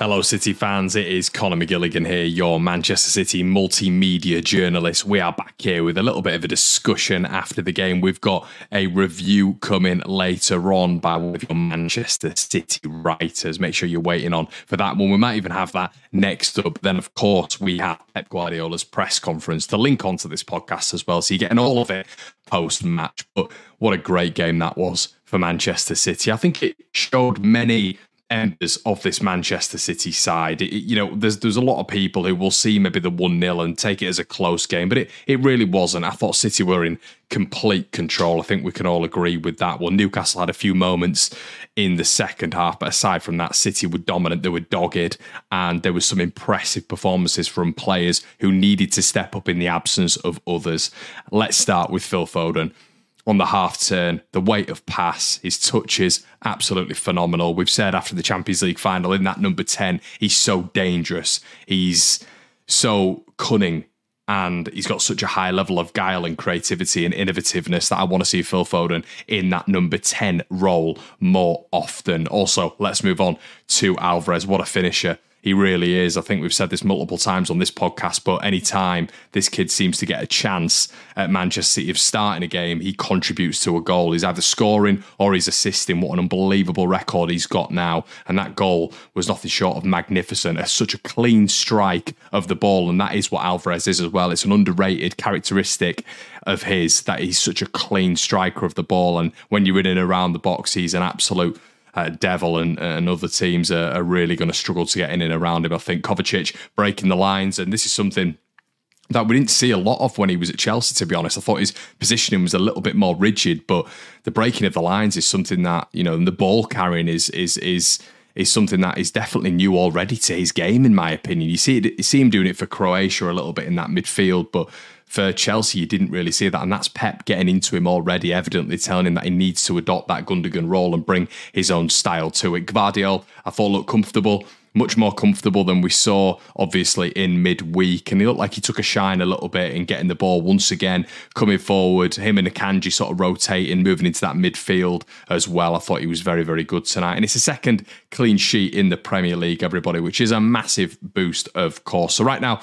Hello City fans, it is Conor McGilligan here, your Manchester City multimedia journalist. We are back here with a little bit of a discussion after the game. We've got a review coming later on by one of your Manchester City writers. Make sure you're waiting on for that one. We might even have that next up. Then, of course, we have Pep Guardiola's press conference to link onto this podcast as well, so you're getting all of it post-match. But what a great game that was for Manchester City. I think it showed many members of this Manchester City side. There's a lot of people who will see maybe the 1-0 and take it as a close game, but it really wasn't. I thought City were in complete control. I think we can all agree with that one. Newcastle had a few moments in the second half, but aside from that, City were dominant, they were dogged, and there was some impressive performances from players who needed to step up in the absence of others. Let's start with Phil Foden. On the half turn, the weight of pass, his touches, absolutely phenomenal. We've said after the Champions League final in that number 10, he's so dangerous. He's so cunning and he's got such a high level of guile and creativity and innovativeness that I want to see Phil Foden in that number 10 role more often. Also, let's move on to Alvarez. What a finisher. He really is. I think we've said this multiple times on this podcast, but any time this kid seems to get a chance at Manchester City of starting a game, he contributes to a goal. He's either scoring or he's assisting. What an unbelievable record he's got now. And that goal was nothing short of magnificent. It's such a clean strike of the ball. And that is what Alvarez is as well. It's an underrated characteristic of his, that he's such a clean striker of the ball. And when you're in and around the box, he's an absolute devil, and other teams are really going to struggle to get in and around him. I think Kovacic breaking the lines, and this is something that we didn't see a lot of when he was at Chelsea, to be honest. I thought his positioning was a little bit more rigid, but the breaking of the lines is something that, you know, and the ball carrying is something that is definitely new already to his game, in my opinion. You see him doing it for Croatia a little bit in that midfield, but for Chelsea, you didn't really see that. And that's Pep getting into him already, evidently telling him that he needs to adopt that Gundogan role and bring his own style to it. Gvardiol, I thought, looked comfortable, much more comfortable than we saw, obviously, in midweek. And he looked like he took a shine a little bit in getting the ball once again, coming forward, him and Akanji sort of rotating, moving into that midfield as well. I thought he was very, very good tonight. And it's a second clean sheet in the Premier League, everybody, which is a massive boost, of course. So right now,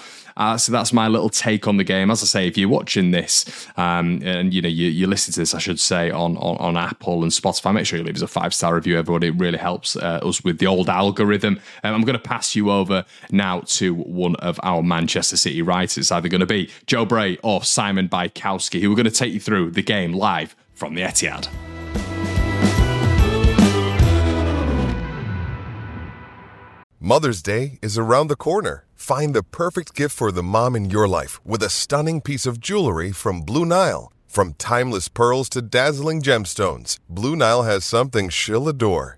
so that's my little take on the game. As I say, if you're watching this and you listen to this, I should say, on Apple and Spotify, make sure you leave us a 5-star review, everybody. It really helps us with the old algorithm. I'm going to pass you over now to one of our Manchester City writers. It's either going to be Joe Bray or Simon Bajkowski, who are going to take you through the game live from the Etihad. Mother's Day is around the corner. Find the perfect gift for the mom in your life with a stunning piece of jewelry from Blue Nile. From timeless pearls to dazzling gemstones, Blue Nile has something she'll adore.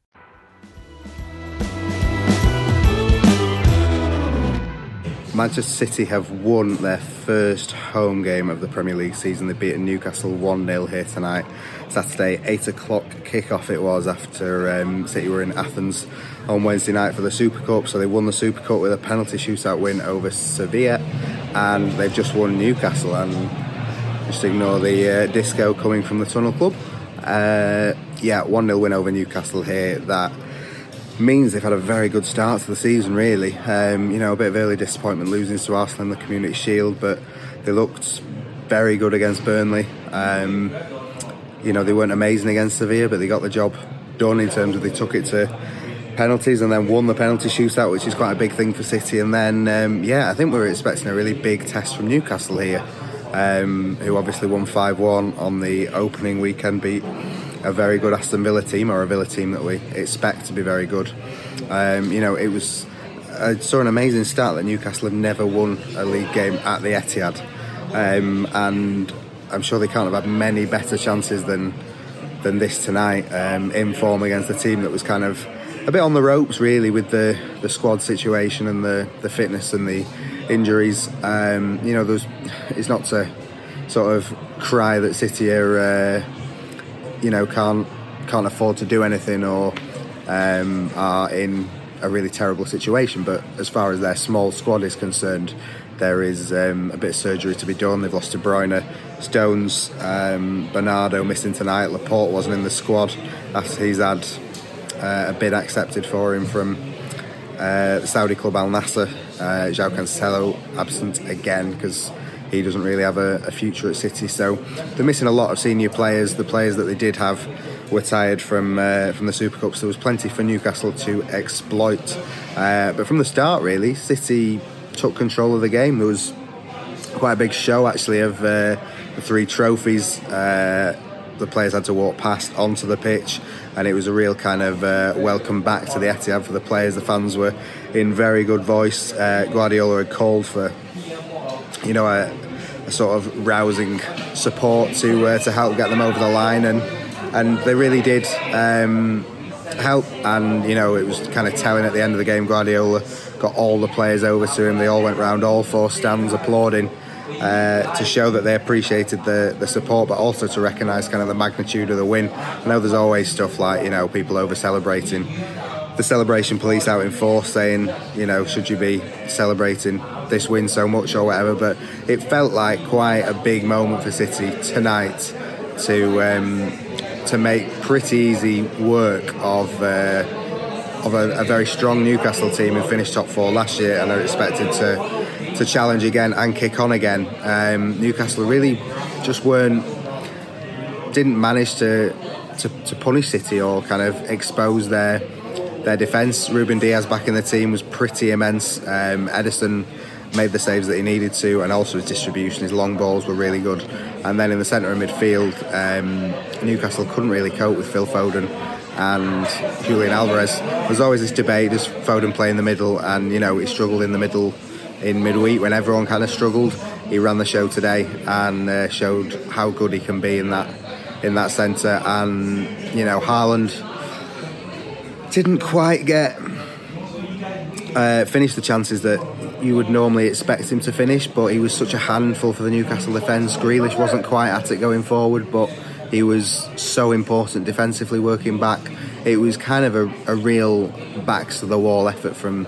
Manchester City have won their first home game of the Premier League season. They beat Newcastle 1-0 here tonight. Saturday, 8 o'clock kick-off it was, after City were in Athens on Wednesday night for the Super Cup. So they won the Super Cup with a penalty shootout win over Sevilla, and they've just won Newcastle. And just ignore the disco coming from the Tunnel Club. 1-0 win over Newcastle here. That means they've had a very good start to the season, really. A bit of early disappointment losing to Arsenal in the Community Shield, but they looked very good against Burnley. They weren't amazing against Sevilla, but they got the job done in terms of they took it to penalties and then won the penalty shootout, which is quite a big thing for City. And then, I think we were expecting a really big test from Newcastle here, who obviously won 5-1 on the opening weekend, beat a very good Aston Villa team, or a Villa team that we expect to be very good. It was... I saw an amazing stat that Newcastle have never won a league game at the Etihad, and I'm sure they can't have had many better chances than this tonight, in form against a team that was kind of a bit on the ropes really with the squad situation and the fitness and the injuries. It's not to sort of cry that City are can't afford to do anything or are in a really terrible situation, but as far as their small squad is concerned, there is a bit of surgery to be done. They've lost De Bruyne, Stones, Bernardo missing tonight. Laporte wasn't in the squad after he's had a bid accepted for him from the Saudi club Al Nasser. João Cancelo absent again because he doesn't really have a future at City, so they're missing a lot of senior players. The players that they did have were tired from the Super Cup, so there was plenty for Newcastle to exploit. But from the start, really, City took control of the game. There was quite a big show, actually, of the three trophies. The players had to walk past onto the pitch, and it was a real kind of welcome back to the Etihad for the players. The fans were in very good voice. Guardiola had called for a sort of rousing support to help get them over the line, and they really did help. And it was kind of telling at the end of the game. Guardiola got all the players over to him. They all went round all four stands applauding to show that they appreciated the support, but also to recognise kind of the magnitude of the win. I know there's always stuff like people over celebrating. The celebration police out in force saying, should you be celebrating this win so much or whatever, but it felt like quite a big moment for City tonight to make pretty easy work of a very strong Newcastle team who finished top four last year and are expected to challenge again and kick on again. Newcastle really just didn't manage to punish City or kind of expose their defence. Ruben Diaz back in the team was pretty immense. Ederson made the saves that he needed to, and also his distribution, his long balls were really good. And then in the centre of midfield, Newcastle couldn't really cope with Phil Foden and Julian Alvarez. There's always this debate, does Foden play in the middle? And he struggled in the middle in midweek when everyone kind of struggled. He ran the show today and showed how good he can be in that centre. And Haaland didn't quite get finish the chances that you would normally expect him to finish, but he was such a handful for the Newcastle defence. Grealish wasn't quite at it going forward, but he was so important defensively working back. It was kind of a real backs to the wall effort from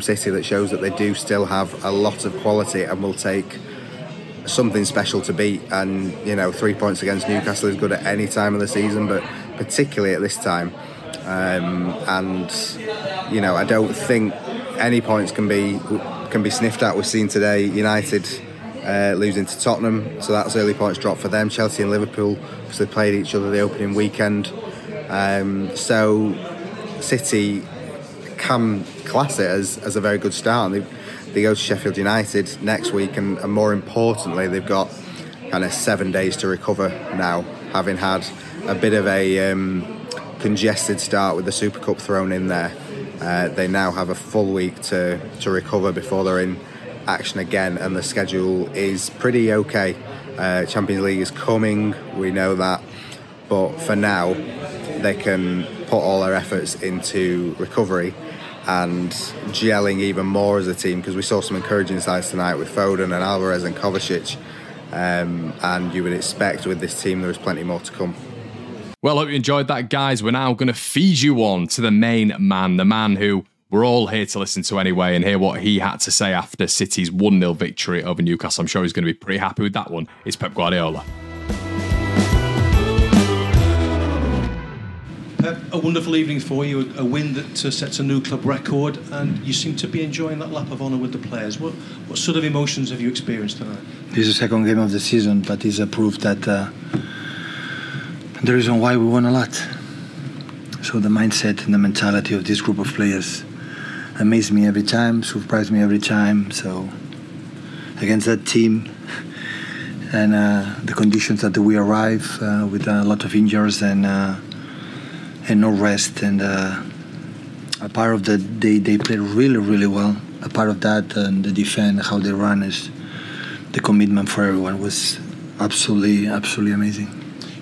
City that shows that they do still have a lot of quality and will take something special to beat. And 3 points against Newcastle is good at any time of the season, but particularly at this time. I don't think any points can be sniffed at. We've seen today United losing to Tottenham, so that's early points dropped for them. Chelsea and Liverpool, because they played each other the opening weekend. So City can class it as a very good start. And they go to Sheffield United next week, and more importantly, they've got kind of 7 days to recover now, having had a bit of a congested start with the Super Cup thrown in there. They now have a full week to recover before they're in action again, and the schedule is pretty okay. Champions League is coming, we know that, but for now they can put all their efforts into recovery and gelling even more as a team, because we saw some encouraging sides tonight with Foden and Alvarez and Kovacic, and you would expect with this team there is plenty more to come. Well, hope you enjoyed that, guys. We're now going to feed you on to the man who we're all here to listen to anyway, and hear what he had to say after City's 1-0 victory over Newcastle. I'm sure he's going to be pretty happy with that one. It's Pep Guardiola. Pep, a wonderful evening for you. A win that sets a new club record, and you seem to be enjoying that lap of honour with the players. What sort of emotions have you experienced tonight? This is the second game of the season, but it's a proof that... the reason why we won a lot. So the mindset and the mentality of this group of players amazed me every time, surprised me every time. So against that team and the conditions that we arrive with a lot of injuries and no rest, and a part of that they play really, really well. A part of that and the defense, how they run, is the commitment for everyone was absolutely, absolutely amazing.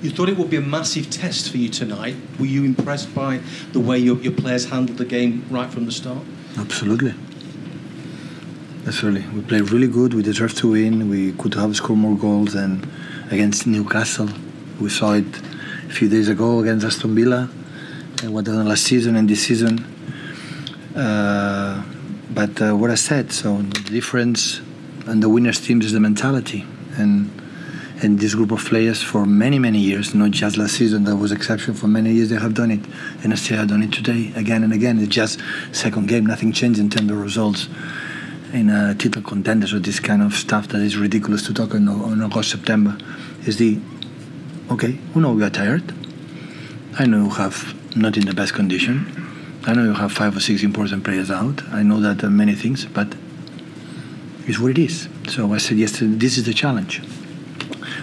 You thought it would be a massive test for you tonight. Were you impressed by the way your players handled the game right from the start? Absolutely. Absolutely. We played really good. We deserved to win. We could have scored more goals. And against Newcastle, we saw it a few days ago against Aston Villa, and what happened last season and this season. But what I said, so the difference and the winners' teams is the mentality. And this group of players for many, many years, not just last season, that was exceptional, for many years they have done it. And I still have done it today, again and again. It's just second game, nothing changed in terms of results in title contenders or this kind of stuff that is ridiculous to talk on August, September. It's we know we are tired. I know you have not in the best condition. I know you have 5 or 6 important players out. I know that many things, but it's what it is. So I said yesterday, this is the challenge.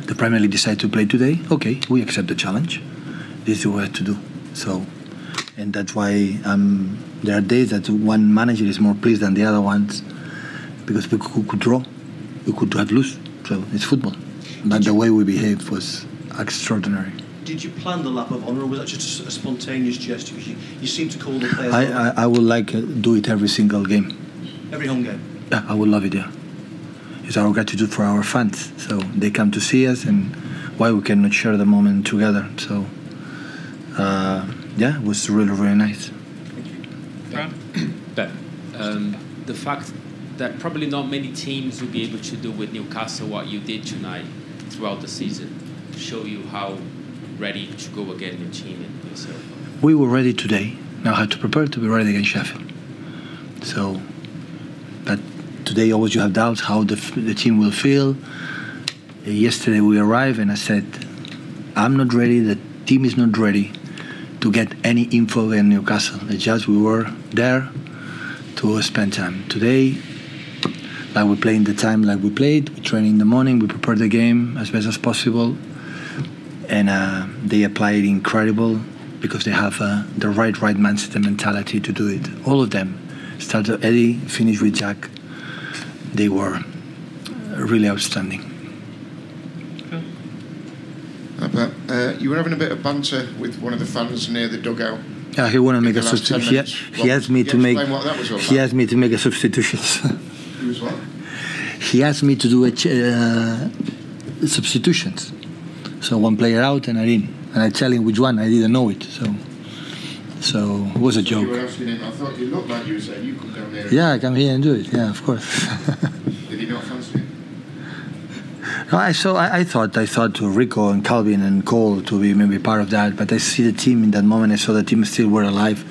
The Premier League decided to play today. Okay, we accept the challenge. This is what we have to do. So, and that's why there are days that one manager is more pleased than the other ones, because we could draw, we could have lose. So it's football. But the way we behaved was extraordinary. Did you plan the lap of honour, or was that just a spontaneous gesture? You seem to call the players. I would like to do it every single game. Every home game? Yeah, I would love it, yeah. It's our gratitude for our fans. So they come to see us, and why we cannot share the moment together. So, it was really, really nice. Pep, the fact that probably not many teams will be able to do with Newcastle what you did tonight throughout the season, show you how ready to go again in team and yourself. We were ready today. Now I had to prepare to be ready against Sheffield. So, but today always you have doubts how the team will feel. Yesterday we arrived and I said, I'm not ready, the team is not ready to get any info in Newcastle. It's just we were there to spend time. Today, like we play in the time like we played, we train in the morning, we prepare the game as best as possible, and they applied incredible because they have the right mindset and mentality to do it. All of them, start with Eddie, finish with Jack. They were really outstanding. Pep, you were having a bit of banter with one of the fans near the dugout. Yeah, he wanted to make a substitution. He asked me to make a substitution. He was what? He asked me to do substitutions. So one player out and I didn't. And I tell him which one. I didn't know it. So it was a joke. You were asking him, I thought you looked like you were saying you come down there. Yeah, I come here and do it. Yeah, of course. Did he not fancy it? No, I thought to Rico and Calvin and Cole to be maybe part of that, but I see the team in that moment. I saw the team still were alive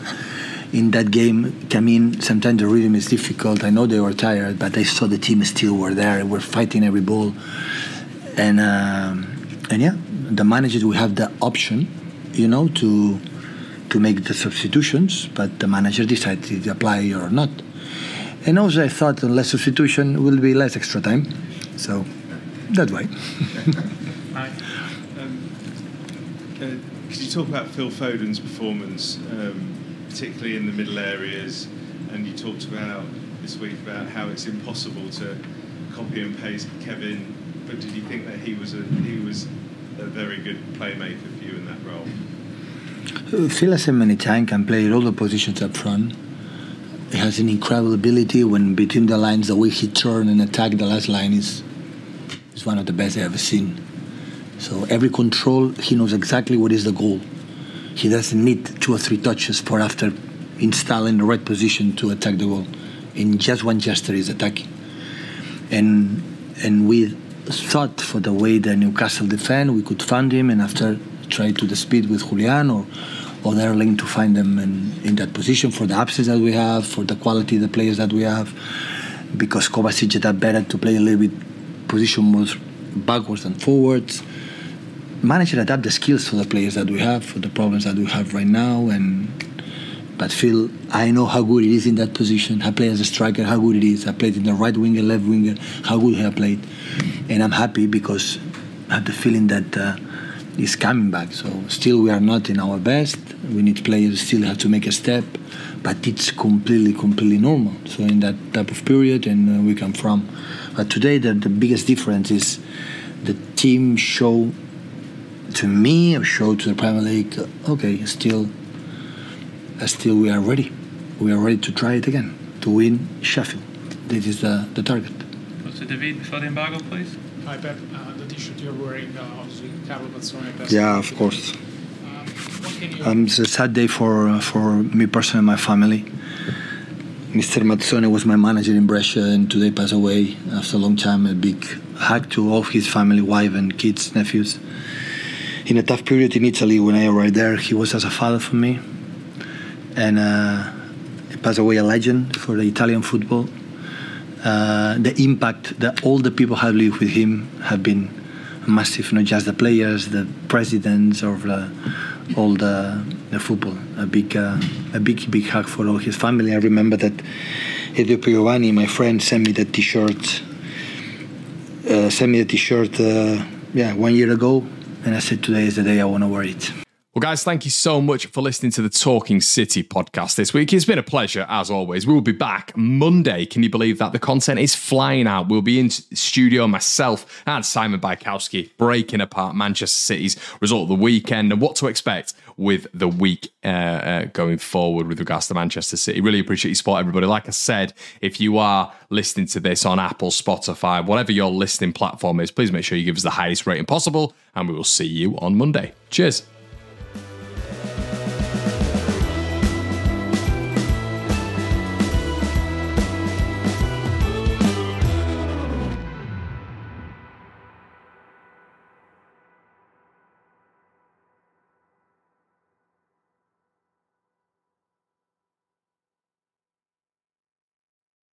in that game. I mean, sometimes the rhythm is difficult. I know they were tired, but I saw the team still were there. We're fighting every ball, and the managers will have the option, to make the substitutions, but the manager decides if they apply or not. And also I thought the less substitution will be less extra time, so that way. Hi. Could you talk about Phil Foden's performance, particularly in the middle areas? And you talked about this week about how it's impossible to copy and paste Kevin, but did you think that he was a very good playmaker for you in that role? Phil has said many times, can play all the positions up front. He has an incredible ability when between the lines, the way he turns and attacks the last line is one of the best I've ever seen. So every control, he knows exactly what is the goal. He doesn't need 2 or 3 touches for after installing the right position to attack the goal. In just one gesture, he's attacking. And we thought for the way the Newcastle defend, we could find him, and after try to the speed with Julian or Erling to find them in that position, for the absence that we have, for the quality of the players that we have, because Kovacic did that better to play a little bit position more backwards than forwards. manage and adapt the skills for the players that we have, for the problems that we have right now. But Phil, I know how good it is in that position. I play as a striker, how good it is. I played in the right winger, left winger, how good I played. And I'm happy because I have the feeling that it's coming back. So still we are not in our best. We need players still have to make a step. But it's completely normal. So in that type of period and we come from. But today the biggest difference is the team show to me, or show to the Premier League, okay, still we are ready. We are ready to try it again, to win Sheffield. This is the target. Also, David, before the embargo, please. Hi, Pep. The T-shirt you're wearing, obviously, Carlo Mazzone. Yeah, of course. It's a sad day for me personally and my family. Mr. Mazzone was my manager in Brescia and today passed away after a long time. A big hug to all of his family, wife and kids, nephews. In a tough period in Italy, when I arrived there, he was as a father for me. And he passed away, a legend for the Italian football. The impact that all the people have lived with him have been massive, not just the players, the presidents of all the football. A big hug for all his family. I remember that Hedio Piovani, my friend, sent me the T-shirt. Yeah, 1 year ago, and I said today is the day I want to wear it. Well, guys, thank you so much for listening to the Talking City podcast this week. It's been a pleasure, as always. We'll be back Monday. Can you believe that? The content is flying out. We'll be in studio, myself and Simon Bajkowski, breaking apart Manchester City's result of the weekend and what to expect with the week going forward with regards to Manchester City. Really appreciate your support, everybody. Like I said, if you are listening to this on Apple, Spotify, whatever your listening platform is, please make sure you give us the highest rating possible, and we will see you on Monday. Cheers.